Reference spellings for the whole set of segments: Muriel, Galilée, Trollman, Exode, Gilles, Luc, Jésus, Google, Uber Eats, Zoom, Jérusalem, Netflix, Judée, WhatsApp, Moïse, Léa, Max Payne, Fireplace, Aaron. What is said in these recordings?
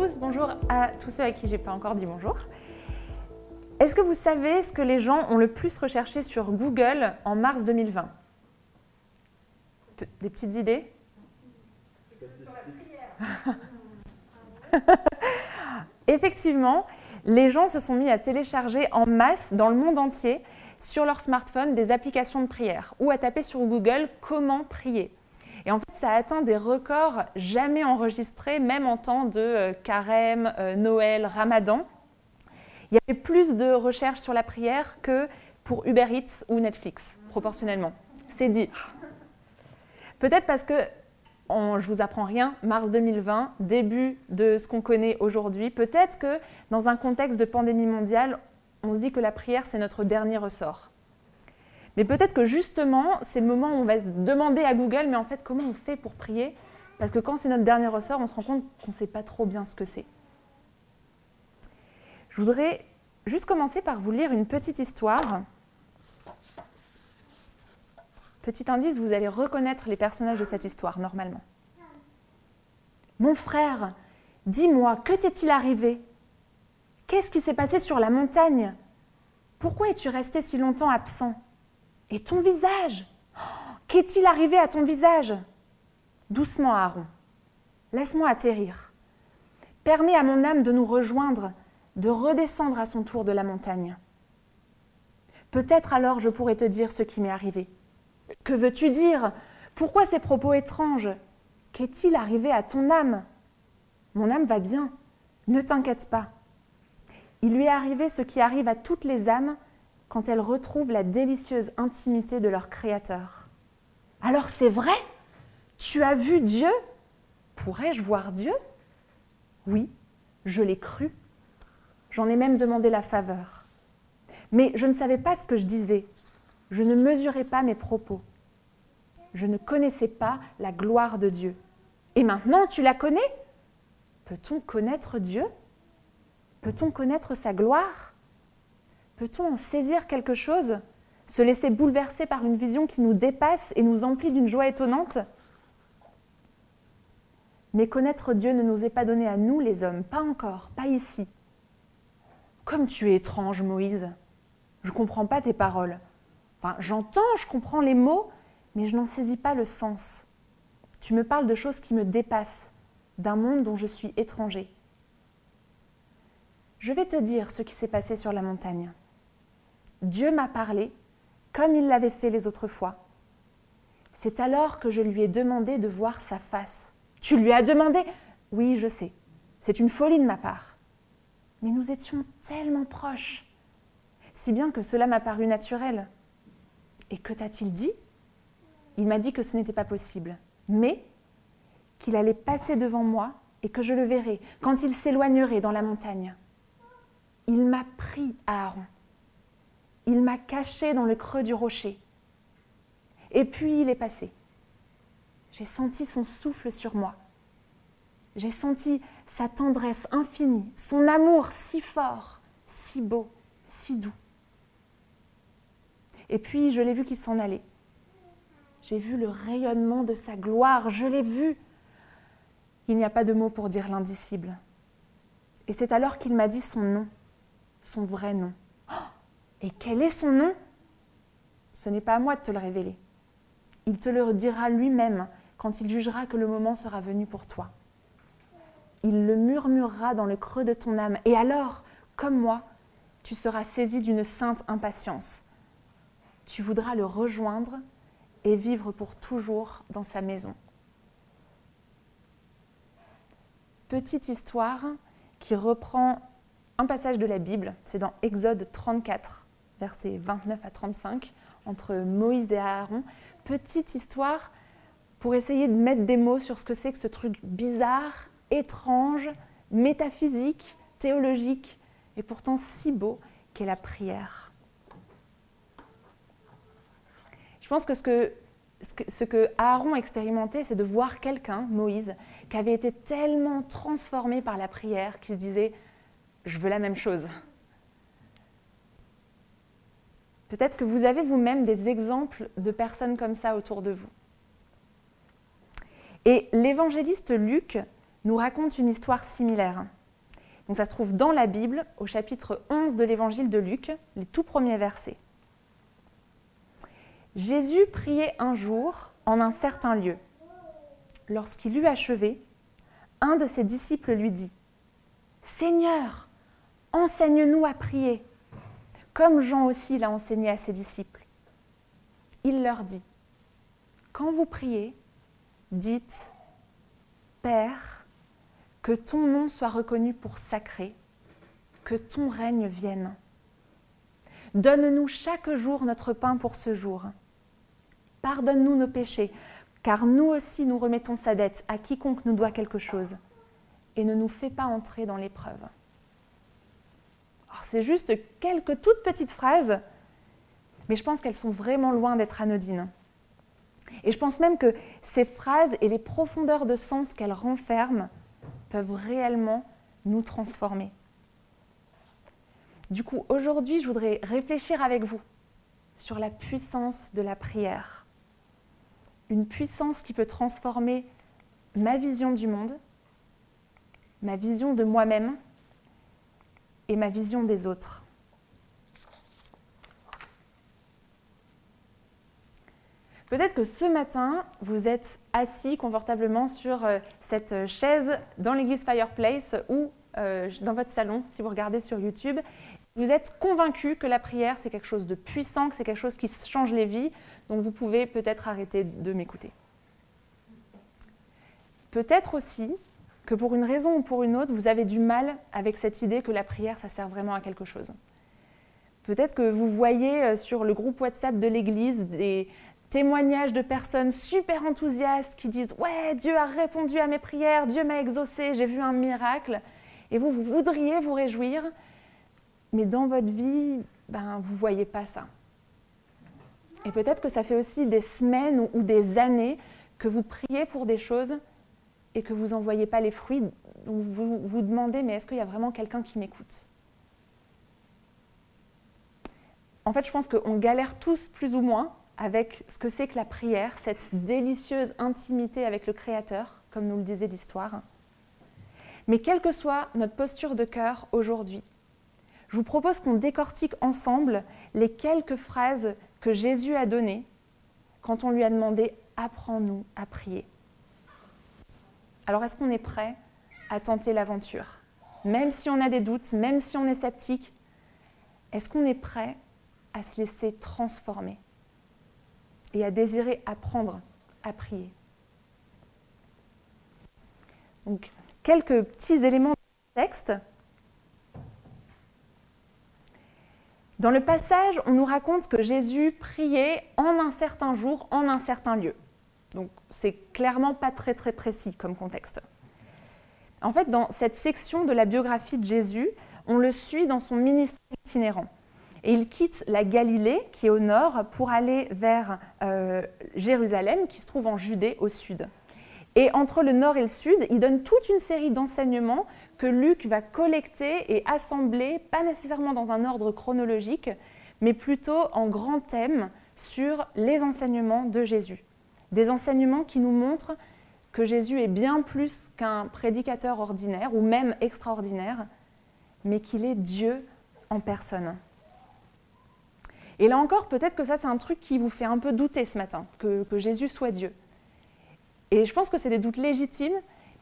tous, bonjour à tous ceux à qui je n'ai pas encore dit bonjour. Est-ce que vous savez ce que les gens ont le plus recherché sur Google en mars 2020 ? Des petites idées ? Effectivement, les gens se sont mis à télécharger en masse dans le monde entier sur leur smartphone des applications de prière ou à taper sur Google « Comment prier ?» Et en fait, ça a atteint des records jamais enregistrés, même en temps de carême, Noël, Ramadan. Il y avait plus de recherches sur la prière que pour Uber Eats ou Netflix, proportionnellement. C'est dire. Peut-être parce que, je vous apprends rien, mars 2020, début de ce qu'on connaît aujourd'hui, peut-être que dans un contexte de pandémie mondiale, on se dit que la prière, c'est notre dernier ressort. Mais peut-être que justement, c'est le moment où on va se demander à Google, mais en fait, comment on fait pour prier ? Parce que quand c'est notre dernier ressort, on se rend compte qu'on ne sait pas trop bien ce que c'est. Je voudrais juste commencer par vous lire une petite histoire. Petit indice, vous allez reconnaître les personnages de cette histoire, normalement. « Mon frère, dis-moi, que t'est-il arrivé ? Qu'est-ce qui s'est passé sur la montagne ? Pourquoi es-tu resté si longtemps absent ? Et ton visage ? Qu'est-il arrivé à ton visage ? Doucement, Aaron. Laisse-moi atterrir. Permets à mon âme de nous rejoindre, de redescendre à son tour de la montagne. Peut-être alors je pourrais te dire ce qui m'est arrivé. Que veux-tu dire ? Pourquoi ces propos étranges ? Qu'est-il arrivé à ton âme ? Mon âme va bien. Ne t'inquiète pas. Il lui est arrivé ce qui arrive à toutes les âmes, quand elles retrouvent la délicieuse intimité de leur Créateur. Alors c'est vrai ? Tu as vu Dieu ? Pourrais-je voir Dieu ? Oui, je l'ai cru. J'en ai même demandé la faveur. Mais je ne savais pas ce que je disais. Je ne mesurais pas mes propos. Je ne connaissais pas la gloire de Dieu. Et maintenant, tu la connais ? Peut-on connaître Dieu ? Peut-on connaître sa gloire ? Peut-on en saisir quelque chose ? Se laisser bouleverser par une vision qui nous dépasse et nous emplit d'une joie étonnante ? Mais connaître Dieu ne nous est pas donné à nous les hommes, pas encore, pas ici. Comme tu es étrange, Moïse. Je ne comprends pas tes paroles. Enfin, j'entends, je comprends les mots, mais je n'en saisis pas le sens. Tu me parles de choses qui me dépassent, d'un monde dont je suis étranger. Je vais te dire ce qui s'est passé sur la montagne. Dieu m'a parlé, comme il l'avait fait les autres fois. C'est alors que je lui ai demandé de voir sa face. Tu lui as demandé ? Oui, je sais, c'est une folie de ma part. Mais nous étions tellement proches, si bien que cela m'a paru naturel. Et que t'a-t-il dit ? Il m'a dit que ce n'était pas possible, mais qu'il allait passer devant moi et que je le verrais quand il s'éloignerait dans la montagne. Il m'a pris à Aaron. Il m'a caché dans le creux du rocher. Et puis il est passé. J'ai senti son souffle sur moi. J'ai senti sa tendresse infinie, son amour si fort, si beau, si doux. Et puis je l'ai vu qu'il s'en allait. J'ai vu le rayonnement de sa gloire, je l'ai vu. Il n'y a pas de mots pour dire l'indicible. Et c'est alors qu'il m'a dit son nom, son vrai nom. Et quel est son nom ? Ce n'est pas à moi de te le révéler. Il te le dira lui-même quand il jugera que le moment sera venu pour toi. Il le murmurera dans le creux de ton âme. Et alors, comme moi, tu seras saisi d'une sainte impatience. Tu voudras le rejoindre et vivre pour toujours dans sa maison. Petite histoire qui reprend un passage de la Bible, c'est dans Exode 34, versets 29 à 35, entre Moïse et Aaron. Petite histoire pour essayer de mettre des mots sur ce que c'est que ce truc bizarre, étrange, métaphysique, théologique, et pourtant si beau qu'est la prière. Je pense que ce que Aaron expérimentait, c'est de voir quelqu'un, Moïse, qui avait été tellement transformé par la prière qu'il se disait « Je veux la même chose. » Peut-être que vous avez vous-même des exemples de personnes comme ça autour de vous. Et l'évangéliste Luc nous raconte une histoire similaire. Donc ça se trouve dans la Bible, au chapitre 11 de l'évangile de Luc, les tout premiers versets. Jésus priait un jour en un certain lieu. Lorsqu'il eut achevé, un de ses disciples lui dit « Seigneur, enseigne-nous à prier !» Comme Jean aussi l'a enseigné à ses disciples. Il leur dit « Quand vous priez, dites « Père, que ton nom soit reconnu pour sacré, que ton règne vienne. Donne-nous chaque jour notre pain pour ce jour. Pardonne-nous nos péchés, car nous aussi nous remettons sa dette à quiconque nous doit quelque chose, et ne nous fais pas entrer dans l'épreuve. » Alors c'est juste quelques toutes petites phrases, mais je pense qu'elles sont vraiment loin d'être anodines. Et je pense même que ces phrases et les profondeurs de sens qu'elles renferment peuvent réellement nous transformer. Du coup, aujourd'hui, je voudrais réfléchir avec vous sur la puissance de la prière. Une puissance qui peut transformer ma vision du monde, ma vision de moi-même et ma vision des autres. Peut-être que ce matin, vous êtes assis confortablement sur cette chaise dans l'église Fireplace ou dans votre salon, si vous regardez sur YouTube. Vous êtes convaincu que la prière, c'est quelque chose de puissant, que c'est quelque chose qui change les vies. Donc vous pouvez peut-être arrêter de m'écouter. Peut-être aussi que pour une raison ou pour une autre, vous avez du mal avec cette idée que la prière, ça sert vraiment à quelque chose. Peut-être que vous voyez sur le groupe WhatsApp de l'église des témoignages de personnes super enthousiastes qui disent « Ouais, Dieu a répondu à mes prières, Dieu m'a exaucé, j'ai vu un miracle ». Et vous, vous voudriez vous réjouir, mais dans votre vie, vous ne voyez pas ça. Et peut-être que ça fait aussi des semaines ou des années que vous priez pour des choses et que vous n'en voyez pas les fruits. Vous vous demandez « Mais est-ce qu'il y a vraiment quelqu'un qui m'écoute ?» En fait, je pense qu'on galère tous plus ou moins avec ce que c'est que la prière, cette délicieuse intimité avec le Créateur, comme nous le disait l'histoire. Mais quelle que soit notre posture de cœur aujourd'hui, je vous propose qu'on décortique ensemble les quelques phrases que Jésus a données quand on lui a demandé « Apprends-nous à prier ». Alors est-ce qu'on est prêt à tenter l'aventure? Même si on a des doutes, même si on est sceptique, est-ce qu'on est prêt à se laisser transformer et à désirer apprendre à prier? Donc, quelques petits éléments de texte. Dans le passage, on nous raconte que Jésus priait en un certain jour, en un certain lieu. Donc, c'est clairement pas très très précis comme contexte. En fait, dans cette section de la biographie de Jésus, on le suit dans son ministère itinérant. Et il quitte la Galilée, qui est au nord, pour aller vers Jérusalem, qui se trouve en Judée, au sud. Et entre le nord et le sud, il donne toute une série d'enseignements que Luc va collecter et assembler, pas nécessairement dans un ordre chronologique, mais plutôt en grands thèmes sur les enseignements de Jésus. Des enseignements qui nous montrent que Jésus est bien plus qu'un prédicateur ordinaire, ou même extraordinaire, mais qu'il est Dieu en personne. Et là encore, peut-être que ça, c'est un truc qui vous fait un peu douter ce matin, que Jésus soit Dieu. Et je pense que c'est des doutes légitimes.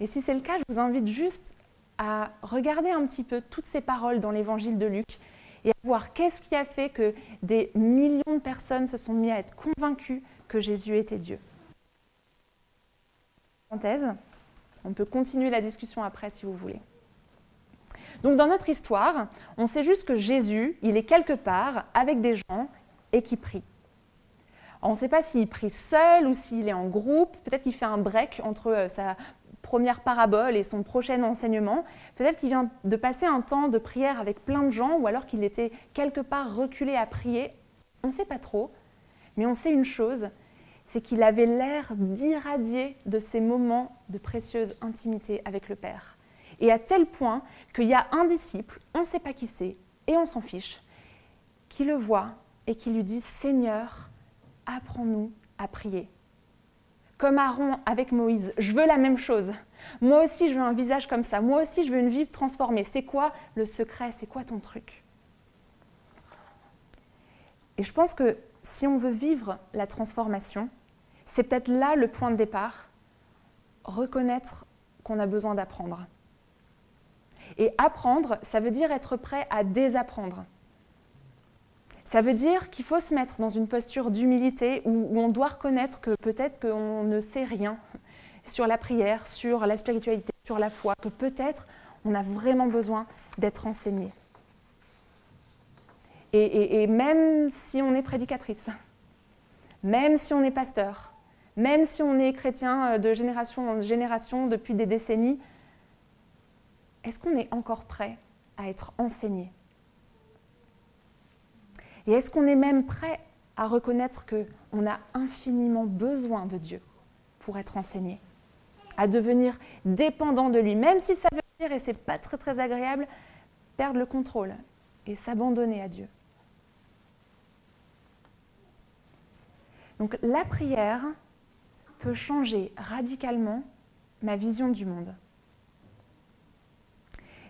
Et si c'est le cas, je vous invite juste à regarder un petit peu toutes ces paroles dans l'évangile de Luc et à voir qu'est-ce qui a fait que des millions de personnes se sont mises à être convaincues que Jésus était Dieu. Parenthèse, on peut continuer la discussion après si vous voulez. Donc dans notre histoire, on sait juste que Jésus, il est quelque part avec des gens et qu'il prie. On ne sait pas s'il prie seul ou s'il est en groupe, peut-être qu'il fait un break entre sa première parabole et son prochain enseignement, peut-être qu'il vient de passer un temps de prière avec plein de gens ou alors qu'il était quelque part reculé à prier, on ne sait pas trop, mais on sait une chose, c'est qu'il avait l'air d'irradier de ces moments de précieuse intimité avec le Père. Et à tel point qu'il y a un disciple, on ne sait pas qui c'est, et on s'en fiche, qui le voit et qui lui dit « Seigneur, apprends-nous à prier ». comme Aaron avec Moïse, je veux la même chose. Moi aussi, je veux un visage comme ça. Moi aussi, je veux une vie transformée. C'est quoi le secret? C'est quoi ton truc? Et je pense que si on veut vivre la transformation, c'est peut-être là le point de départ, reconnaître qu'on a besoin d'apprendre. Et apprendre, ça veut dire être prêt à désapprendre. Ça veut dire qu'il faut se mettre dans une posture d'humilité où on doit reconnaître que peut-être qu'on ne sait rien sur la prière, sur la spiritualité, sur la foi, que peut-être on a vraiment besoin d'être enseigné. Et même si on est prédicatrice, même si on est pasteur, même si on est chrétien de génération en génération depuis des décennies, est-ce qu'on est encore prêt à être enseigné? Et est-ce qu'on est même prêt à reconnaître qu'on a infiniment besoin de Dieu pour être enseigné, à devenir dépendant de lui, même si ça veut dire, et c'est pas très très agréable, perdre le contrôle et s'abandonner à Dieu. Donc la prière peut changer radicalement ma vision du monde.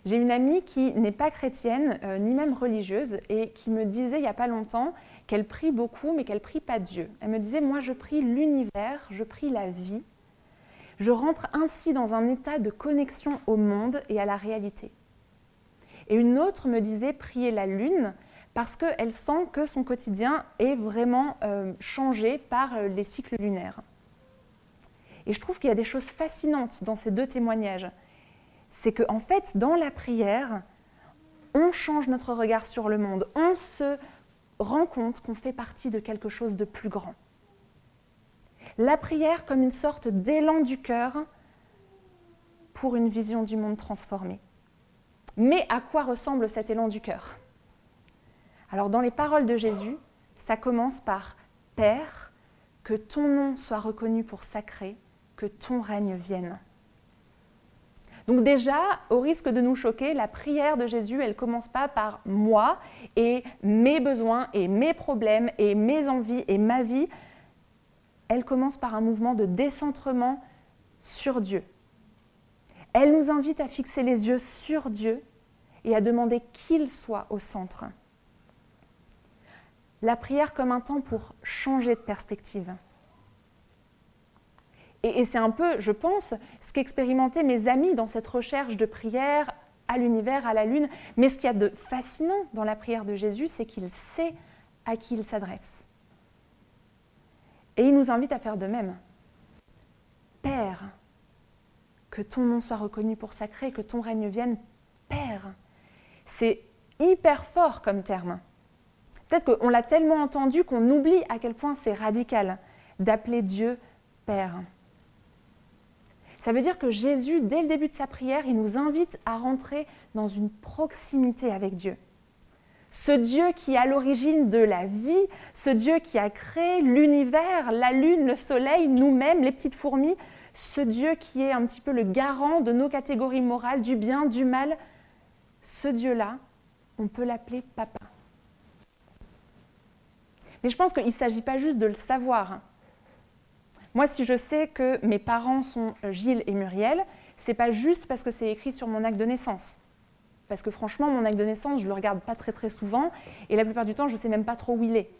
J'ai une amie qui n'est pas chrétienne, ni même religieuse, et qui me disait il n'y a pas longtemps qu'elle prie beaucoup, mais qu'elle ne prie pas Dieu. Elle me disait, moi je prie l'univers, je prie la vie. Je rentre ainsi dans un état de connexion au monde et à la réalité. Et une autre me disait prier la lune, parce qu'elle sent que son quotidien est vraiment changé par les cycles lunaires. Et je trouve qu'il y a des choses fascinantes dans ces deux témoignages. C'est qu'en fait, dans la prière, on change notre regard sur le monde. On se rend compte qu'on fait partie de quelque chose de plus grand. La prière comme une sorte d'élan du cœur pour une vision du monde transformée. Mais à quoi ressemble cet élan du cœur? Alors dans les paroles de Jésus, ça commence par « Père, que ton nom soit reconnu pour sacré, que ton règne vienne ». Donc déjà, au risque de nous choquer, la prière de Jésus, elle ne commence pas par « moi » et mes besoins et mes problèmes et mes envies et ma vie. Elle commence par un mouvement de décentrement sur Dieu. Elle nous invite à fixer les yeux sur Dieu et à demander qu'il soit au centre. La prière comme un temps pour changer de perspective. Et c'est un peu, je pense, ce qu'expérimentaient mes amis dans cette recherche de prière à l'univers, à la lune. Mais ce qu'il y a de fascinant dans la prière de Jésus, c'est qu'il sait à qui il s'adresse. Et il nous invite à faire de même. Père, que ton nom soit reconnu pour sacré, que ton règne vienne, Père. C'est hyper fort comme terme. Peut-être qu'on l'a tellement entendu qu'on oublie à quel point c'est radical d'appeler Dieu Père. Ça veut dire que Jésus, dès le début de sa prière, il nous invite à rentrer dans une proximité avec Dieu. Ce Dieu qui est à l'origine de la vie, ce Dieu qui a créé l'univers, la lune, le soleil, nous-mêmes, les petites fourmis, ce Dieu qui est un petit peu le garant de nos catégories morales, du bien, du mal, ce Dieu-là, on peut l'appeler Papa. Mais je pense qu'il ne s'agit pas juste de le savoir. Moi, si je sais que mes parents sont Gilles et Muriel, ce n'est pas juste parce que c'est écrit sur mon acte de naissance. Parce que franchement, mon acte de naissance, je ne le regarde pas très très souvent et la plupart du temps, je ne sais même pas trop où il est.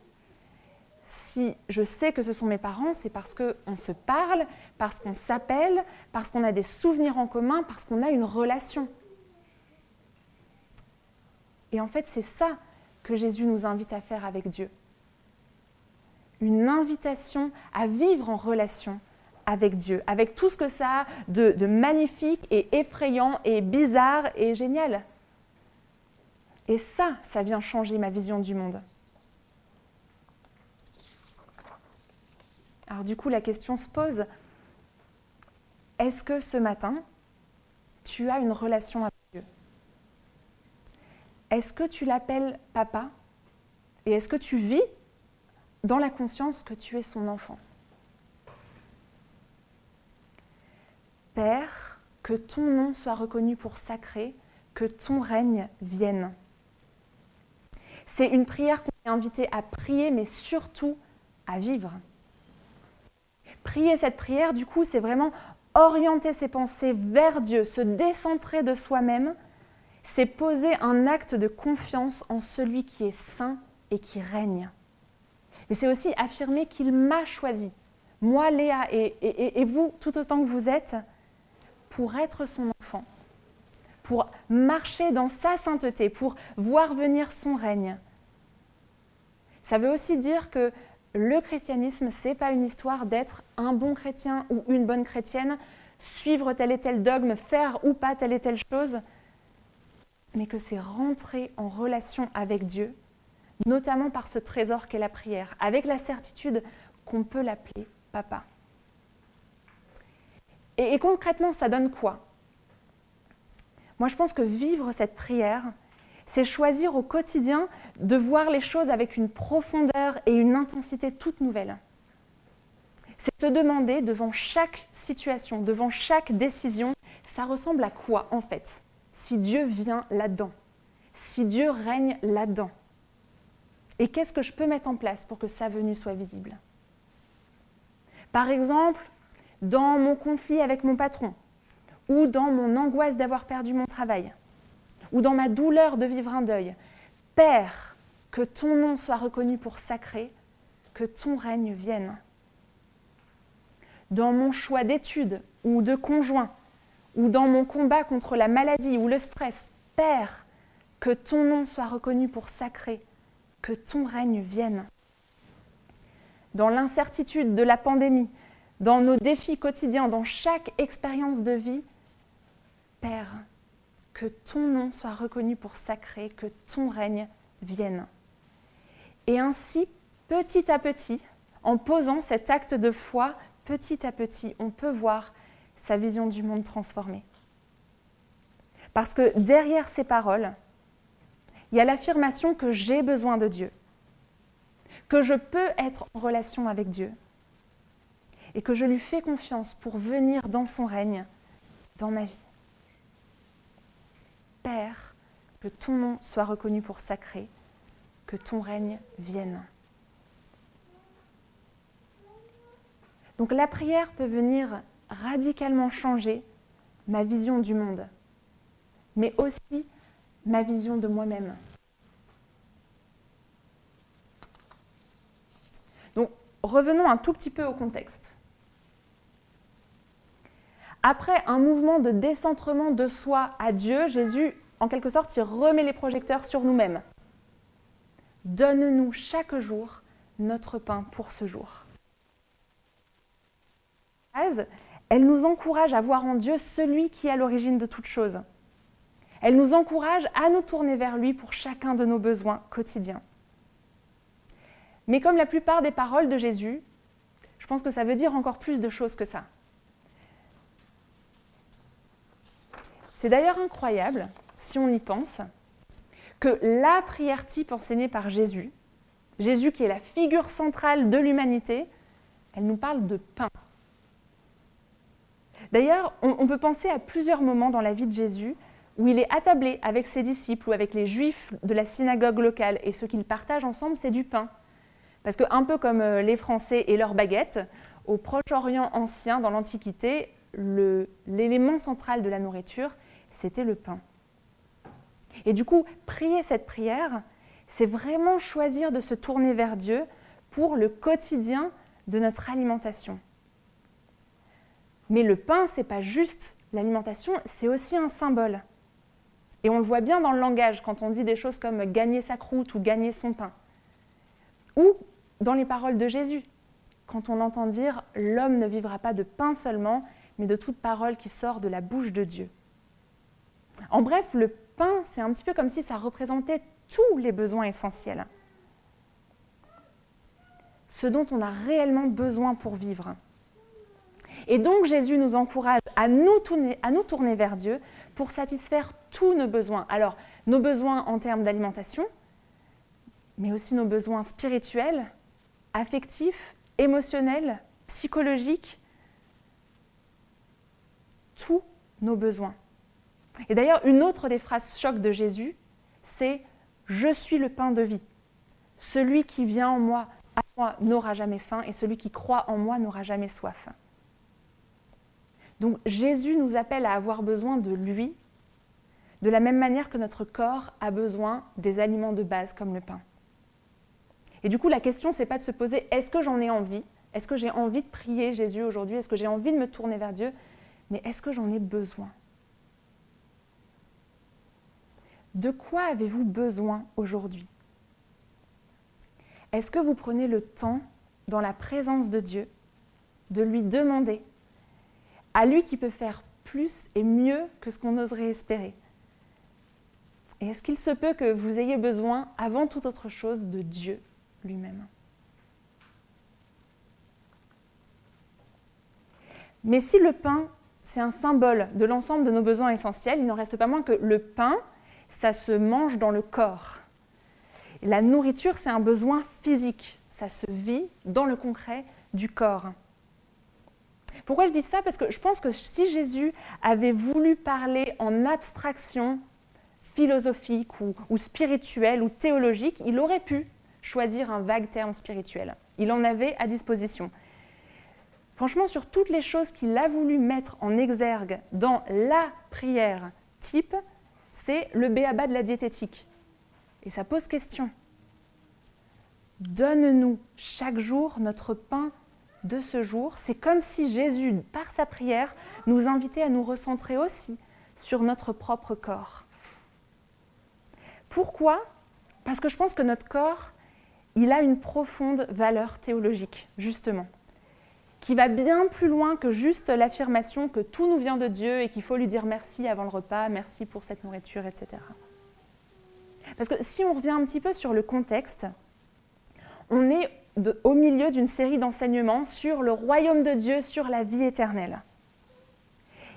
Si je sais que ce sont mes parents, c'est parce qu'on se parle, parce qu'on s'appelle, parce qu'on a des souvenirs en commun, parce qu'on a une relation. Et en fait, c'est ça que Jésus nous invite à faire avec Dieu. Une invitation à vivre en relation avec Dieu, avec tout ce que ça a de magnifique et effrayant et bizarre et génial. Et ça, ça vient changer ma vision du monde. Alors du coup, la question se pose, est-ce que ce matin, tu as une relation avec Dieu? Est-ce que tu l'appelles papa? Et est-ce que tu vis dans la conscience que tu es son enfant? Père, que ton nom soit reconnu pour sacré, que ton règne vienne. C'est une prière qu'on est invité à prier, mais surtout à vivre. Prier cette prière, du coup, c'est vraiment orienter ses pensées vers Dieu, se décentrer de soi-même. C'est poser un acte de confiance en celui qui est saint et qui règne. Mais c'est aussi affirmer qu'il m'a choisi, moi Léa et vous, tout autant que vous êtes, pour être son enfant, pour marcher dans sa sainteté, pour voir venir son règne. Ça veut aussi dire que le christianisme, ce n'est pas une histoire d'être un bon chrétien ou une bonne chrétienne, suivre tel et tel dogme, faire ou pas telle et telle chose, mais que c'est rentrer en relation avec Dieu, notamment par ce trésor qu'est la prière, avec la certitude qu'on peut l'appeler Papa. Et concrètement, ça donne quoi? Moi, je pense que vivre cette prière, c'est choisir au quotidien de voir les choses avec une profondeur et une intensité toutes nouvelles. C'est se demander devant chaque situation, devant chaque décision, ça ressemble à quoi en fait? Si Dieu vient là-dedans, si Dieu règne là-dedans, et qu'est-ce que je peux mettre en place pour que sa venue soit visible? Par exemple, dans mon conflit avec mon patron, ou dans mon angoisse d'avoir perdu mon travail, ou dans ma douleur de vivre un deuil, Père, que ton nom soit reconnu pour sacré, que ton règne vienne. Dans mon choix d'études ou de conjoint, ou dans mon combat contre la maladie ou le stress, Père, que ton nom soit reconnu pour sacré, que ton règne vienne. Dans l'incertitude de la pandémie, dans nos défis quotidiens, dans chaque expérience de vie, Père, que ton nom soit reconnu pour sacré, que ton règne vienne. Et ainsi, petit à petit, en posant cet acte de foi, petit à petit, on peut voir sa vision du monde transformée. Parce que derrière ces paroles, il y a l'affirmation que j'ai besoin de Dieu, que je peux être en relation avec Dieu et que je lui fais confiance pour venir dans son règne, dans ma vie. Père, que ton nom soit reconnu pour sacré, que ton règne vienne. Donc la prière peut venir radicalement changer ma vision du monde, mais aussi ma vision de moi-même. Donc, revenons un tout petit peu au contexte. Après un mouvement de décentrement de soi à Dieu, Jésus, en quelque sorte, il remet les projecteurs sur nous-mêmes. Donne-nous chaque jour notre pain pour ce jour. Elle nous encourage à voir en Dieu celui qui est à l'origine de toute chose. Elle nous encourage à nous tourner vers lui pour chacun de nos besoins quotidiens. Mais comme la plupart des paroles de Jésus, je pense que ça veut dire encore plus de choses que ça. C'est d'ailleurs incroyable, si on y pense, que la prière type enseignée par Jésus, Jésus qui est la figure centrale de l'humanité, elle nous parle de pain. D'ailleurs, on peut penser à plusieurs moments dans la vie de Jésus où il est attablé avec ses disciples ou avec les juifs de la synagogue locale et ce qu'ils partagent ensemble, c'est du pain. Parce que un peu comme les Français et leurs baguettes, au Proche-Orient ancien, dans l'Antiquité, l'élément central de la nourriture, c'était le pain. Et du coup, prier cette prière, c'est vraiment choisir de se tourner vers Dieu pour le quotidien de notre alimentation. Mais le pain, ce n'est pas juste l'alimentation, c'est aussi un symbole. Et on le voit bien dans le langage, quand on dit des choses comme « gagner sa croûte » ou « gagner son pain ». Ou dans les paroles de Jésus, quand on entend dire « l'homme ne vivra pas de pain seulement, mais de toute parole qui sort de la bouche de Dieu ». En bref, le pain, c'est un petit peu comme si ça représentait tous les besoins essentiels. Ce dont on a réellement besoin pour vivre. Et donc Jésus nous encourage à nous tourner vers Dieu pour satisfaire tous nos besoins. Alors, nos besoins en termes d'alimentation, mais aussi nos besoins spirituels, affectifs, émotionnels, psychologiques. Tous nos besoins. Et d'ailleurs, une autre des phrases choc de Jésus, c'est « Je suis le pain de vie. Celui qui vient en moi a froid n'aura jamais faim et celui qui croit en moi n'aura jamais soif. » Donc Jésus nous appelle à avoir besoin de lui, de la même manière que notre corps a besoin des aliments de base comme le pain. Et du coup, la question, c'est pas de se poser « est-ce que j'en ai envie ? Est-ce que j'ai envie de prier Jésus aujourd'hui ? Est-ce que j'ai envie de me tourner vers Dieu ? Mais est-ce que j'en ai besoin ? » De quoi avez-vous besoin aujourd'hui ? Est-ce que vous prenez le temps, dans la présence de Dieu, de lui demander, à lui qui peut faire plus et mieux que ce qu'on oserait espérer ? Et est-ce qu'il se peut que vous ayez besoin, avant toute autre chose, de Dieu lui-même ? Mais si le pain, c'est un symbole de l'ensemble de nos besoins essentiels, il n'en reste pas moins que le pain, ça se mange dans le corps. La nourriture, c'est un besoin physique, ça se vit dans le concret du corps. Pourquoi je dis ça ? Parce que je pense que si Jésus avait voulu parler en abstraction philosophique ou spirituelle ou théologique, il aurait pu choisir un vague terme spirituel. Il en avait à disposition. Franchement, sur toutes les choses qu'il a voulu mettre en exergue dans la prière type, c'est le b.a.-ba de la diététique. Et ça pose question. Donne-nous chaque jour notre pain de ce jour. C'est comme si Jésus, par sa prière, nous invitait à nous recentrer aussi sur notre propre corps. Pourquoi ? Parce que je pense que notre corps, il a une profonde valeur théologique, justement, qui va bien plus loin que juste l'affirmation que tout nous vient de Dieu et qu'il faut lui dire merci avant le repas, merci pour cette nourriture, etc. Parce que si on revient un petit peu sur le contexte, on est au milieu d'une série d'enseignements sur le royaume de Dieu, sur la vie éternelle.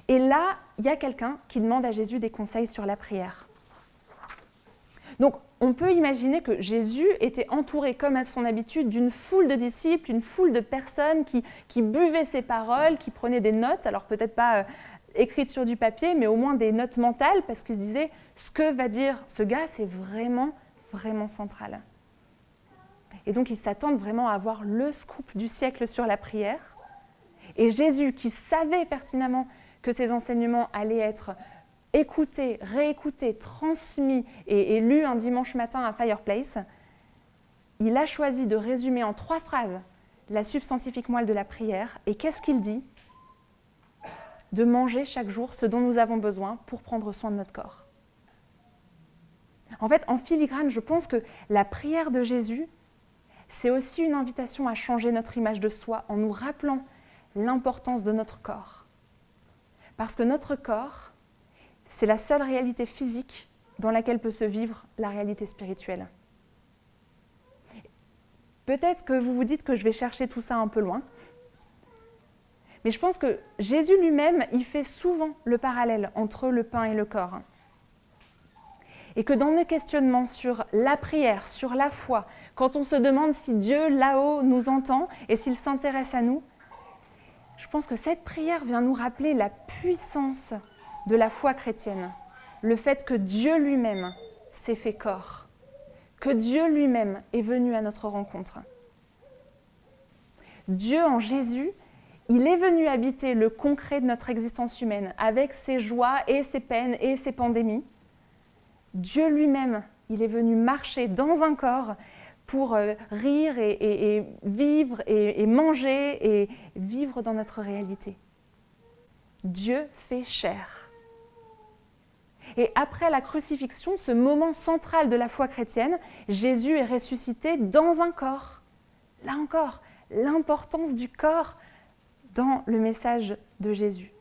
Et là, il y a quelqu'un qui demande à Jésus des conseils sur la prière. Donc, on peut imaginer que Jésus était entouré, comme à son habitude, d'une foule de disciples, une foule de personnes qui buvaient ses paroles, qui prenaient des notes, alors peut-être pas écrites sur du papier, mais au moins des notes mentales, parce qu'ils se disaient « ce que va dire ce gars, c'est vraiment, vraiment central ». Et donc, ils s'attendent vraiment à avoir le scoop du siècle sur la prière. Et Jésus, qui savait pertinemment que ses enseignements allaient être écouté, réécouté, transmis et lu un dimanche matin à Fireplace, il a choisi de résumer en 3 phrases la substantifique moelle de la prière. Et qu'est-ce qu'il dit ? De manger chaque jour ce dont nous avons besoin pour prendre soin de notre corps. En fait, en filigrane, je pense que la prière de Jésus, c'est aussi une invitation à changer notre image de soi en nous rappelant l'importance de notre corps. Parce que notre corps, c'est la seule réalité physique dans laquelle peut se vivre la réalité spirituelle. Peut-être que vous vous dites que je vais chercher tout ça un peu loin, mais je pense que Jésus lui-même, il fait souvent le parallèle entre le pain et le corps. Et que dans nos questionnements sur la prière, sur la foi, quand on se demande si Dieu là-haut nous entend et s'il s'intéresse à nous, je pense que cette prière vient nous rappeler la puissance de la foi chrétienne, le fait que Dieu lui-même s'est fait corps, que Dieu lui-même est venu à notre rencontre. Dieu en Jésus, il est venu habiter le concret de notre existence humaine, avec ses joies et ses peines et ses pandémies. Dieu lui-même, il est venu marcher dans un corps pour rire et vivre et manger et vivre dans notre réalité. Dieu fait chair. Et après la crucifixion, ce moment central de la foi chrétienne, Jésus est ressuscité dans un corps. Là encore, l'importance du corps dans le message de Jésus.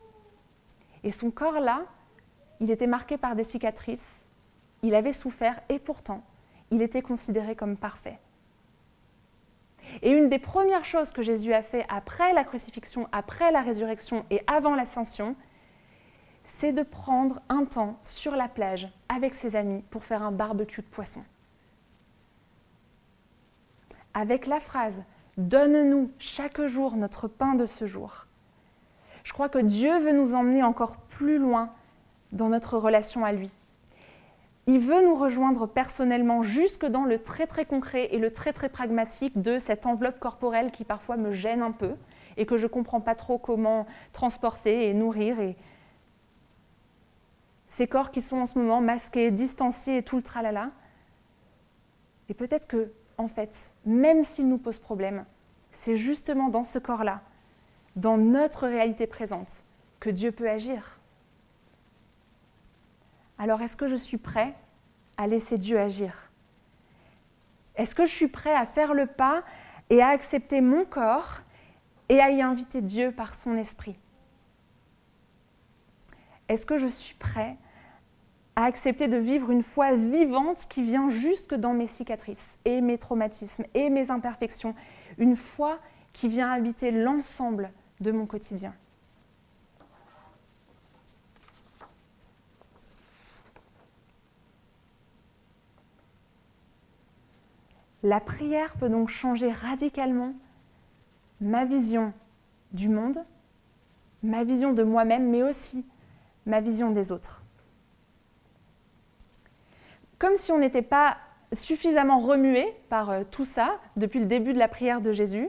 Et son corps-là, il était marqué par des cicatrices, il avait souffert et pourtant, il était considéré comme parfait. Et une des premières choses que Jésus a fait après la crucifixion, après la résurrection et avant l'ascension, c'est de prendre un temps sur la plage avec ses amis pour faire un barbecue de poisson. Avec la phrase « Donne-nous chaque jour notre pain de ce jour ». Je crois que Dieu veut nous emmener encore plus loin dans notre relation à lui. Il veut nous rejoindre personnellement jusque dans le très très concret et le très très pragmatique de cette enveloppe corporelle qui parfois me gêne un peu et que je ne comprends pas trop comment transporter et nourrir. Et ces corps qui sont en ce moment masqués, distanciés et tout le tralala. Et peut-être que, en fait, même s'il nous pose problème, c'est justement dans ce corps-là, dans notre réalité présente, que Dieu peut agir. Alors, est-ce que je suis prêt à laisser Dieu agir? Est-ce que je suis prêt à faire le pas et à accepter mon corps et à y inviter Dieu par son esprit? Est-ce que je suis prêt à accepter de vivre une foi vivante qui vient jusque dans mes cicatrices et mes traumatismes et mes imperfections, une foi qui vient habiter l'ensemble de mon quotidien? La prière peut donc changer radicalement ma vision du monde, ma vision de moi-même, mais aussi ma vision des autres. Comme si on n'était pas suffisamment remué par tout ça depuis le début de la prière de Jésus,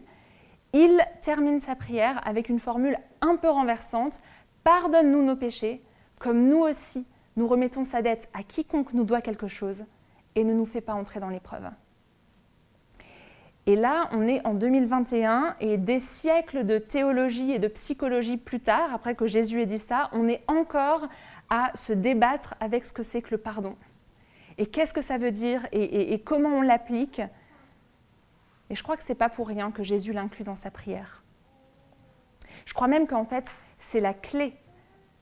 il termine sa prière avec une formule un peu renversante : pardonne-nous nos péchés, comme nous aussi nous remettons sa dette à quiconque nous doit quelque chose, et ne nous fais pas entrer dans l'épreuve. Et là, on est en 2021 et des siècles de théologie et de psychologie plus tard, après que Jésus ait dit ça, on est encore à se débattre avec ce que c'est que le pardon. Et qu'est-ce que ça veut dire et comment on l'applique? Et je crois que ce n'est pas pour rien que Jésus l'inclut dans sa prière. Je crois même qu'en fait, c'est la clé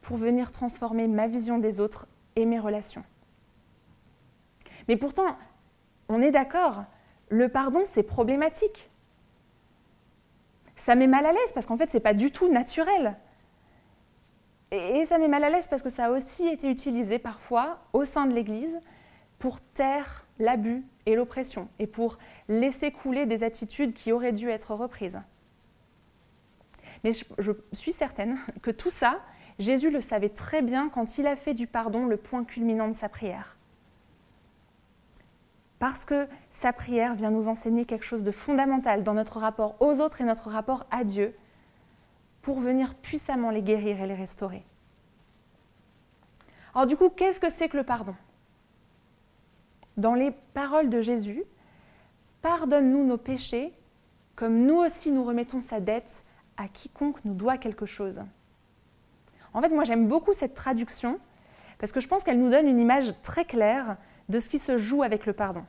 pour venir transformer ma vision des autres et mes relations. Mais pourtant, on est d'accord. Le pardon, c'est problématique. Ça met mal à l'aise parce qu'en fait, ce n'est pas du tout naturel. Et ça met mal à l'aise parce que ça a aussi été utilisé parfois au sein de l'Église pour taire l'abus et l'oppression et pour laisser couler des attitudes qui auraient dû être reprises. Mais je suis certaine que tout ça, Jésus le savait très bien quand il a fait du pardon le point culminant de sa prière. Parce que sa prière vient nous enseigner quelque chose de fondamental dans notre rapport aux autres et notre rapport à Dieu pour venir puissamment les guérir et les restaurer. Alors du coup, qu'est-ce que c'est que le pardon? Dans les paroles de Jésus, « Pardonne-nous nos péchés, comme nous aussi nous remettons sa dette à quiconque nous doit quelque chose. » En fait, moi j'aime beaucoup cette traduction parce que je pense qu'elle nous donne une image très claire de ce qui se joue avec le pardon.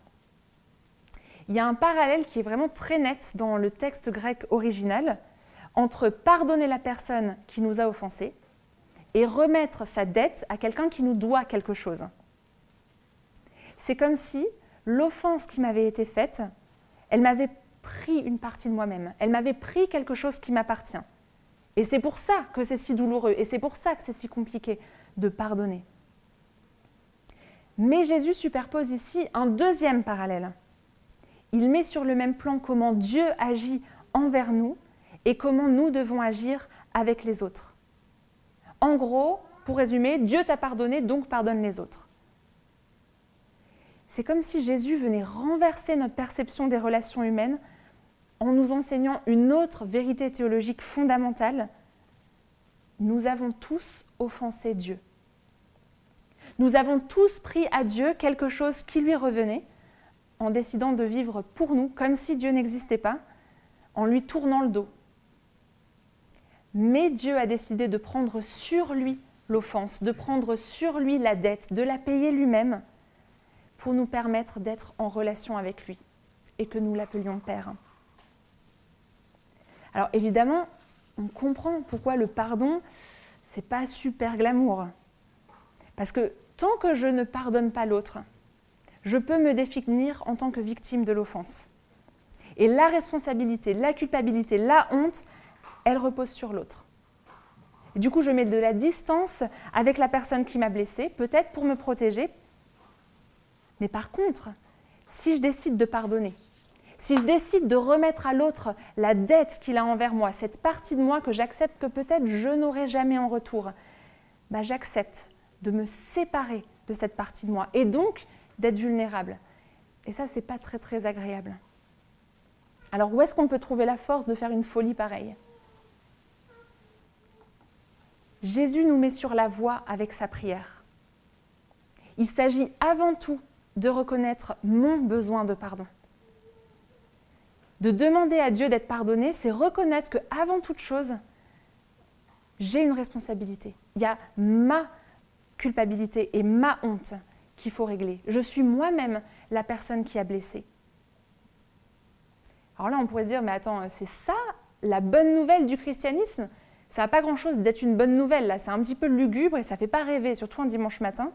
Il y a un parallèle qui est vraiment très net dans le texte grec original entre pardonner la personne qui nous a offensés et remettre sa dette à quelqu'un qui nous doit quelque chose. C'est comme si l'offense qui m'avait été faite, elle m'avait pris une partie de moi-même, elle m'avait pris quelque chose qui m'appartient. Et c'est pour ça que c'est si douloureux et c'est pour ça que c'est si compliqué de pardonner. Mais Jésus superpose ici un deuxième parallèle. Il met sur le même plan comment Dieu agit envers nous et comment nous devons agir avec les autres. En gros, pour résumer, Dieu t'a pardonné, donc pardonne les autres. C'est comme si Jésus venait renverser notre perception des relations humaines en nous enseignant une autre vérité théologique fondamentale. Nous avons tous offensé Dieu. Nous avons tous pris à Dieu quelque chose qui lui revenait en décidant de vivre pour nous, comme si Dieu n'existait pas, en lui tournant le dos. Mais Dieu a décidé de prendre sur lui l'offense, de prendre sur lui la dette, de la payer lui-même pour nous permettre d'être en relation avec lui et que nous l'appelions Père. Alors évidemment, on comprend pourquoi le pardon, c'est pas super glamour. Parce que tant que je ne pardonne pas l'autre, je peux me définir en tant que victime de l'offense. Et la responsabilité, la culpabilité, la honte, elle repose sur l'autre. Et du coup, je mets de la distance avec la personne qui m'a blessée, peut-être pour me protéger. Mais par contre, si je décide de pardonner, si je décide de remettre à l'autre la dette qu'il a envers moi, cette partie de moi que j'accepte que peut-être je n'aurai jamais en retour, bah j'accepte de me séparer de cette partie de moi, et donc d'être vulnérable. Et ça, c'est pas très très agréable. Alors où est-ce qu'on peut trouver la force de faire une folie pareille ? Jésus nous met sur la voie avec sa prière. Il s'agit avant tout de reconnaître mon besoin de pardon. De demander à Dieu d'être pardonné, c'est reconnaître qu'avant toute chose, j'ai une responsabilité. Il y a ma culpabilité et ma honte qu'il faut régler. Je suis moi-même la personne qui a blessé. Alors là, on pourrait se dire, mais attends, c'est ça la bonne nouvelle du christianisme ? Ça n'a pas grand-chose d'être une bonne nouvelle, là. C'est un petit peu lugubre et ça ne fait pas rêver, surtout un dimanche matin.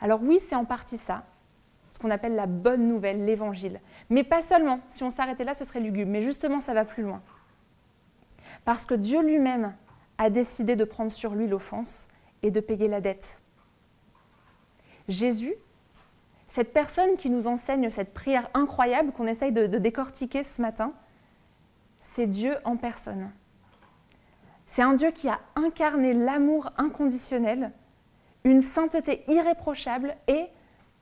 Alors oui, c'est en partie ça, ce qu'on appelle la bonne nouvelle, l'évangile. Mais pas seulement, si on s'arrêtait là, ce serait lugubre. Mais justement, ça va plus loin. Parce que Dieu lui-même a décidé de prendre sur lui l'offense et de payer la dette. Jésus, cette personne qui nous enseigne cette prière incroyable qu'on essaye de décortiquer ce matin, c'est Dieu en personne. C'est un Dieu qui a incarné l'amour inconditionnel, une sainteté irréprochable et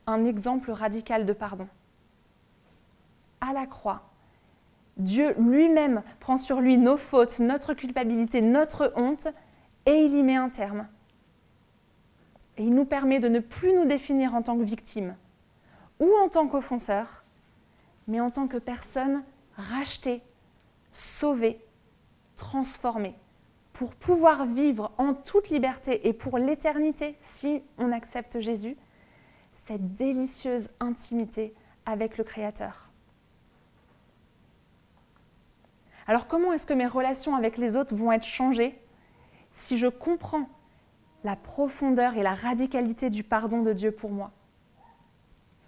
un exemple radical de pardon. À la croix, Dieu lui-même prend sur lui nos fautes, notre culpabilité, notre honte, et il y met un terme. Et il nous permet de ne plus nous définir en tant que victime ou en tant qu'offenseur, mais en tant que personne rachetée, sauvée, transformée, pour pouvoir vivre en toute liberté et pour l'éternité, si on accepte Jésus, cette délicieuse intimité avec le Créateur. Alors comment est-ce que mes relations avec les autres vont être changées si je comprends la profondeur et la radicalité du pardon de Dieu pour moi ?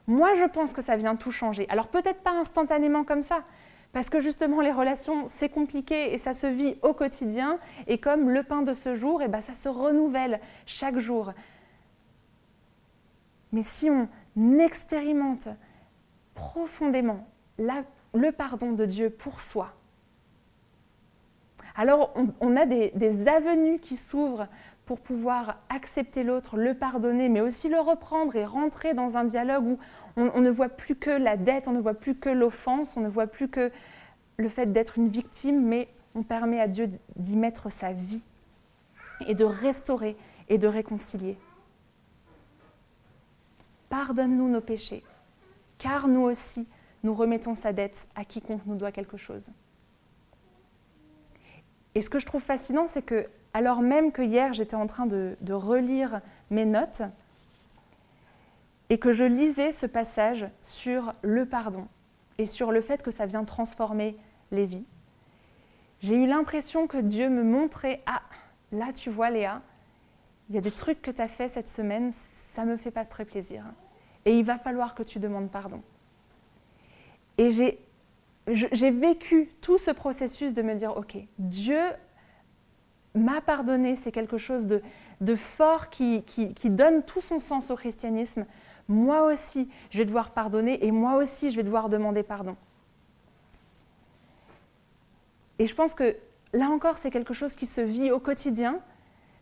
Moi, je pense que ça vient tout changer. Alors peut-être pas instantanément comme ça, parce que justement les relations, c'est compliqué et ça se vit au quotidien. Et comme le pain de ce jour, ça se renouvelle chaque jour. Mais si on expérimente profondément le pardon de Dieu pour soi, alors on a des avenues qui s'ouvrent pour pouvoir accepter l'autre, le pardonner, mais aussi le reprendre et rentrer dans un dialogue où on ne voit plus que la dette, on ne voit plus que l'offense, on ne voit plus que le fait d'être une victime, mais on permet à Dieu d'y mettre sa vie et de restaurer et de réconcilier. Pardonne-nous nos péchés, car nous aussi, nous remettons sa dette à quiconque nous doit quelque chose. Et ce que je trouve fascinant, c'est que, alors même que hier, j'étais en train de relire mes notes et que je lisais ce passage sur le pardon et sur le fait que ça vient transformer les vies, j'ai eu l'impression que Dieu me montrait « Ah, là, tu vois, Léa, il y a des trucs que tu as fait cette semaine, ça ne me fait pas très plaisir. Et il va falloir que tu demandes pardon. » Et j'ai vécu tout ce processus de me dire « Ok, Dieu m'a pardonné, c'est quelque chose de fort qui donne tout son sens au christianisme. Moi aussi, je vais devoir pardonner et moi aussi, je vais devoir demander pardon. » Et je pense que là encore, c'est quelque chose qui se vit au quotidien,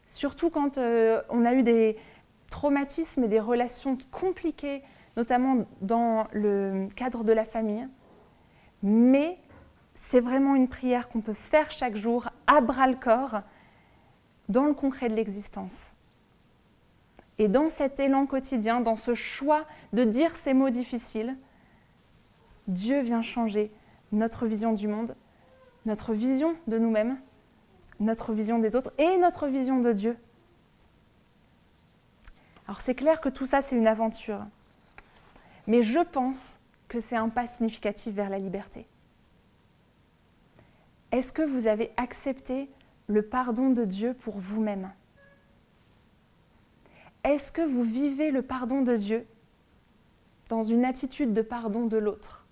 surtout quand on a eu des traumatismes et des relations compliquées, notamment dans le cadre de la famille. Mais c'est vraiment une prière qu'on peut faire chaque jour, à bras-le-corps, dans le concret de l'existence. Et dans cet élan quotidien, dans ce choix de dire ces mots difficiles, Dieu vient changer notre vision du monde, notre vision de nous-mêmes, notre vision des autres et notre vision de Dieu. Alors c'est clair que tout ça, c'est une aventure. Mais je pense que c'est un pas significatif vers la liberté. Est-ce que vous avez accepté le pardon de Dieu pour vous-même ? Est-ce que vous vivez le pardon de Dieu dans une attitude de pardon de l'autre ?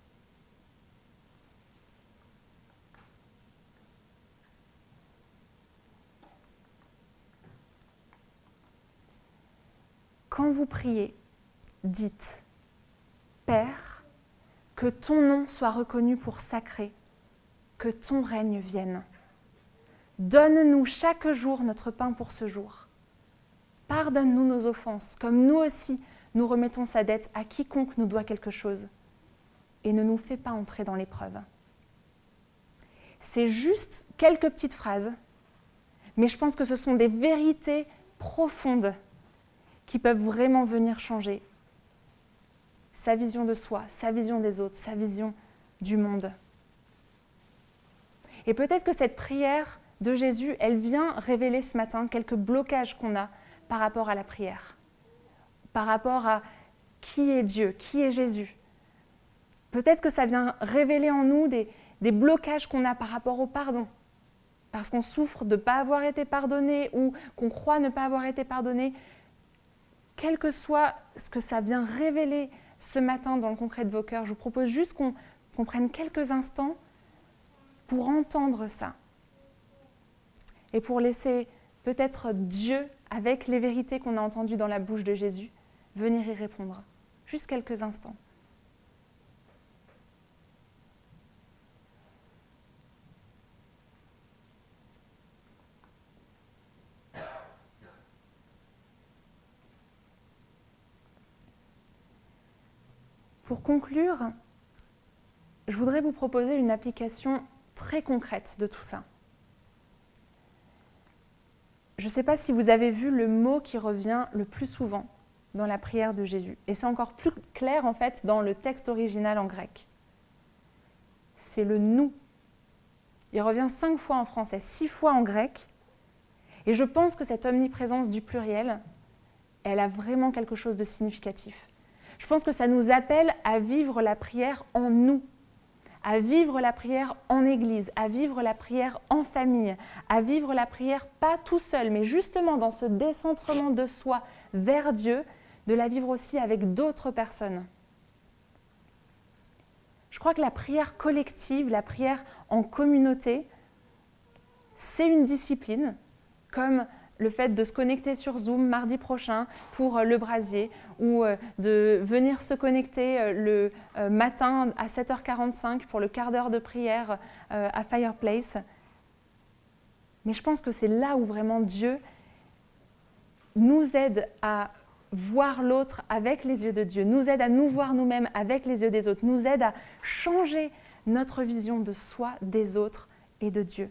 Quand vous priez, dites « Père, que ton nom soit reconnu pour sacré, que ton règne vienne. Donne-nous chaque jour notre pain pour ce jour. Pardonne-nous nos offenses, comme nous aussi nous remettons sa dette à quiconque nous doit quelque chose. Et ne nous fais pas entrer dans l'épreuve. » C'est juste quelques petites phrases, mais je pense que ce sont des vérités profondes qui peuvent vraiment venir changer sa vision de soi, sa vision des autres, sa vision du monde. Et peut-être que cette prière de Jésus, elle vient révéler ce matin quelques blocages qu'on a par rapport à la prière, par rapport à qui est Dieu, qui est Jésus. Peut-être que ça vient révéler en nous des blocages qu'on a par rapport au pardon, parce qu'on souffre de ne pas avoir été pardonné ou qu'on croit ne pas avoir été pardonné. Quel que soit ce que ça vient révéler ce matin dans le concret de vos cœurs, je vous propose juste qu'on prenne quelques instants pour entendre ça et pour laisser peut-être Dieu, avec les vérités qu'on a entendues dans la bouche de Jésus, venir y répondre. Juste quelques instants. Pour conclure, je voudrais vous proposer une application très concrète de tout ça. Je ne sais pas si vous avez vu le mot qui revient le plus souvent dans la prière de Jésus. Et c'est encore plus clair en fait dans le texte original en grec. C'est le « nous ». Il revient 5 fois en français, 6 fois en grec. Et je pense que cette omniprésence du pluriel, elle a vraiment quelque chose de significatif. Je pense que ça nous appelle à vivre la prière en nous, à vivre la prière en église, à vivre la prière en famille, à vivre la prière pas tout seul, mais justement dans ce décentrement de soi vers Dieu, de la vivre aussi avec d'autres personnes. Je crois que la prière collective, la prière en communauté, c'est une discipline, comme le fait de se connecter sur Zoom mardi prochain pour le brasier ou de venir se connecter le matin à 7h45 pour le quart d'heure de prière à Fireplace. Mais je pense que c'est là où vraiment Dieu nous aide à voir l'autre avec les yeux de Dieu, nous aide à nous voir nous-mêmes avec les yeux des autres, nous aide à changer notre vision de soi, des autres et de Dieu.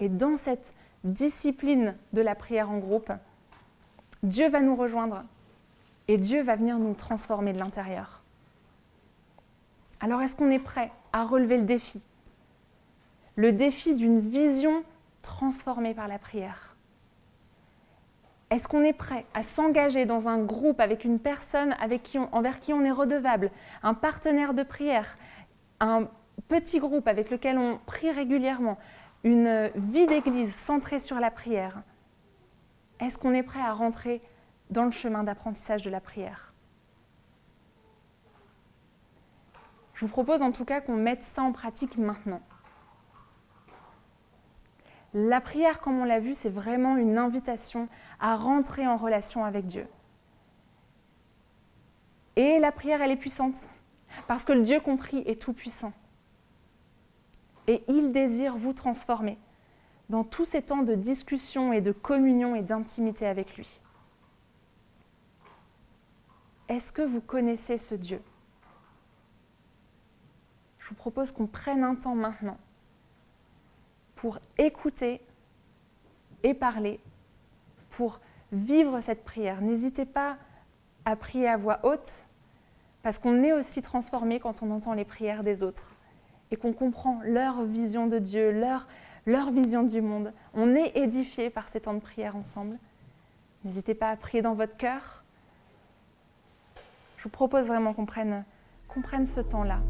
Et dans cette discipline de la prière en groupe, Dieu va nous rejoindre et Dieu va venir nous transformer de l'intérieur. Alors est-ce qu'on est prêt à relever le défi? Le défi d'une vision transformée par la prière. Est-ce qu'on est prêt à s'engager dans un groupe avec une personne envers qui on est redevable, un partenaire de prière, un petit groupe avec lequel on prie régulièrement, une vie d'église centrée sur la prière? Est-ce qu'on est prêt à rentrer dans le chemin d'apprentissage de la prière? Je vous propose en tout cas qu'on mette ça en pratique maintenant. La prière, comme on l'a vu, c'est vraiment une invitation à rentrer en relation avec Dieu. Et la prière, elle est puissante, parce que le Dieu compris est tout puissant. Et il désire vous transformer dans tous ces temps de discussion et de communion et d'intimité avec lui. Est-ce que vous connaissez ce Dieu? Je vous propose qu'on prenne un temps maintenant pour écouter et parler, pour vivre cette prière. N'hésitez pas à prier à voix haute, parce qu'on est aussi transformé quand on entend les prières des autres et qu'on comprend leur vision de Dieu, leur vision du monde. On est édifié par ces temps de prière ensemble. N'hésitez pas à prier dans votre cœur. Je vous propose vraiment qu'on prenne ce temps-là.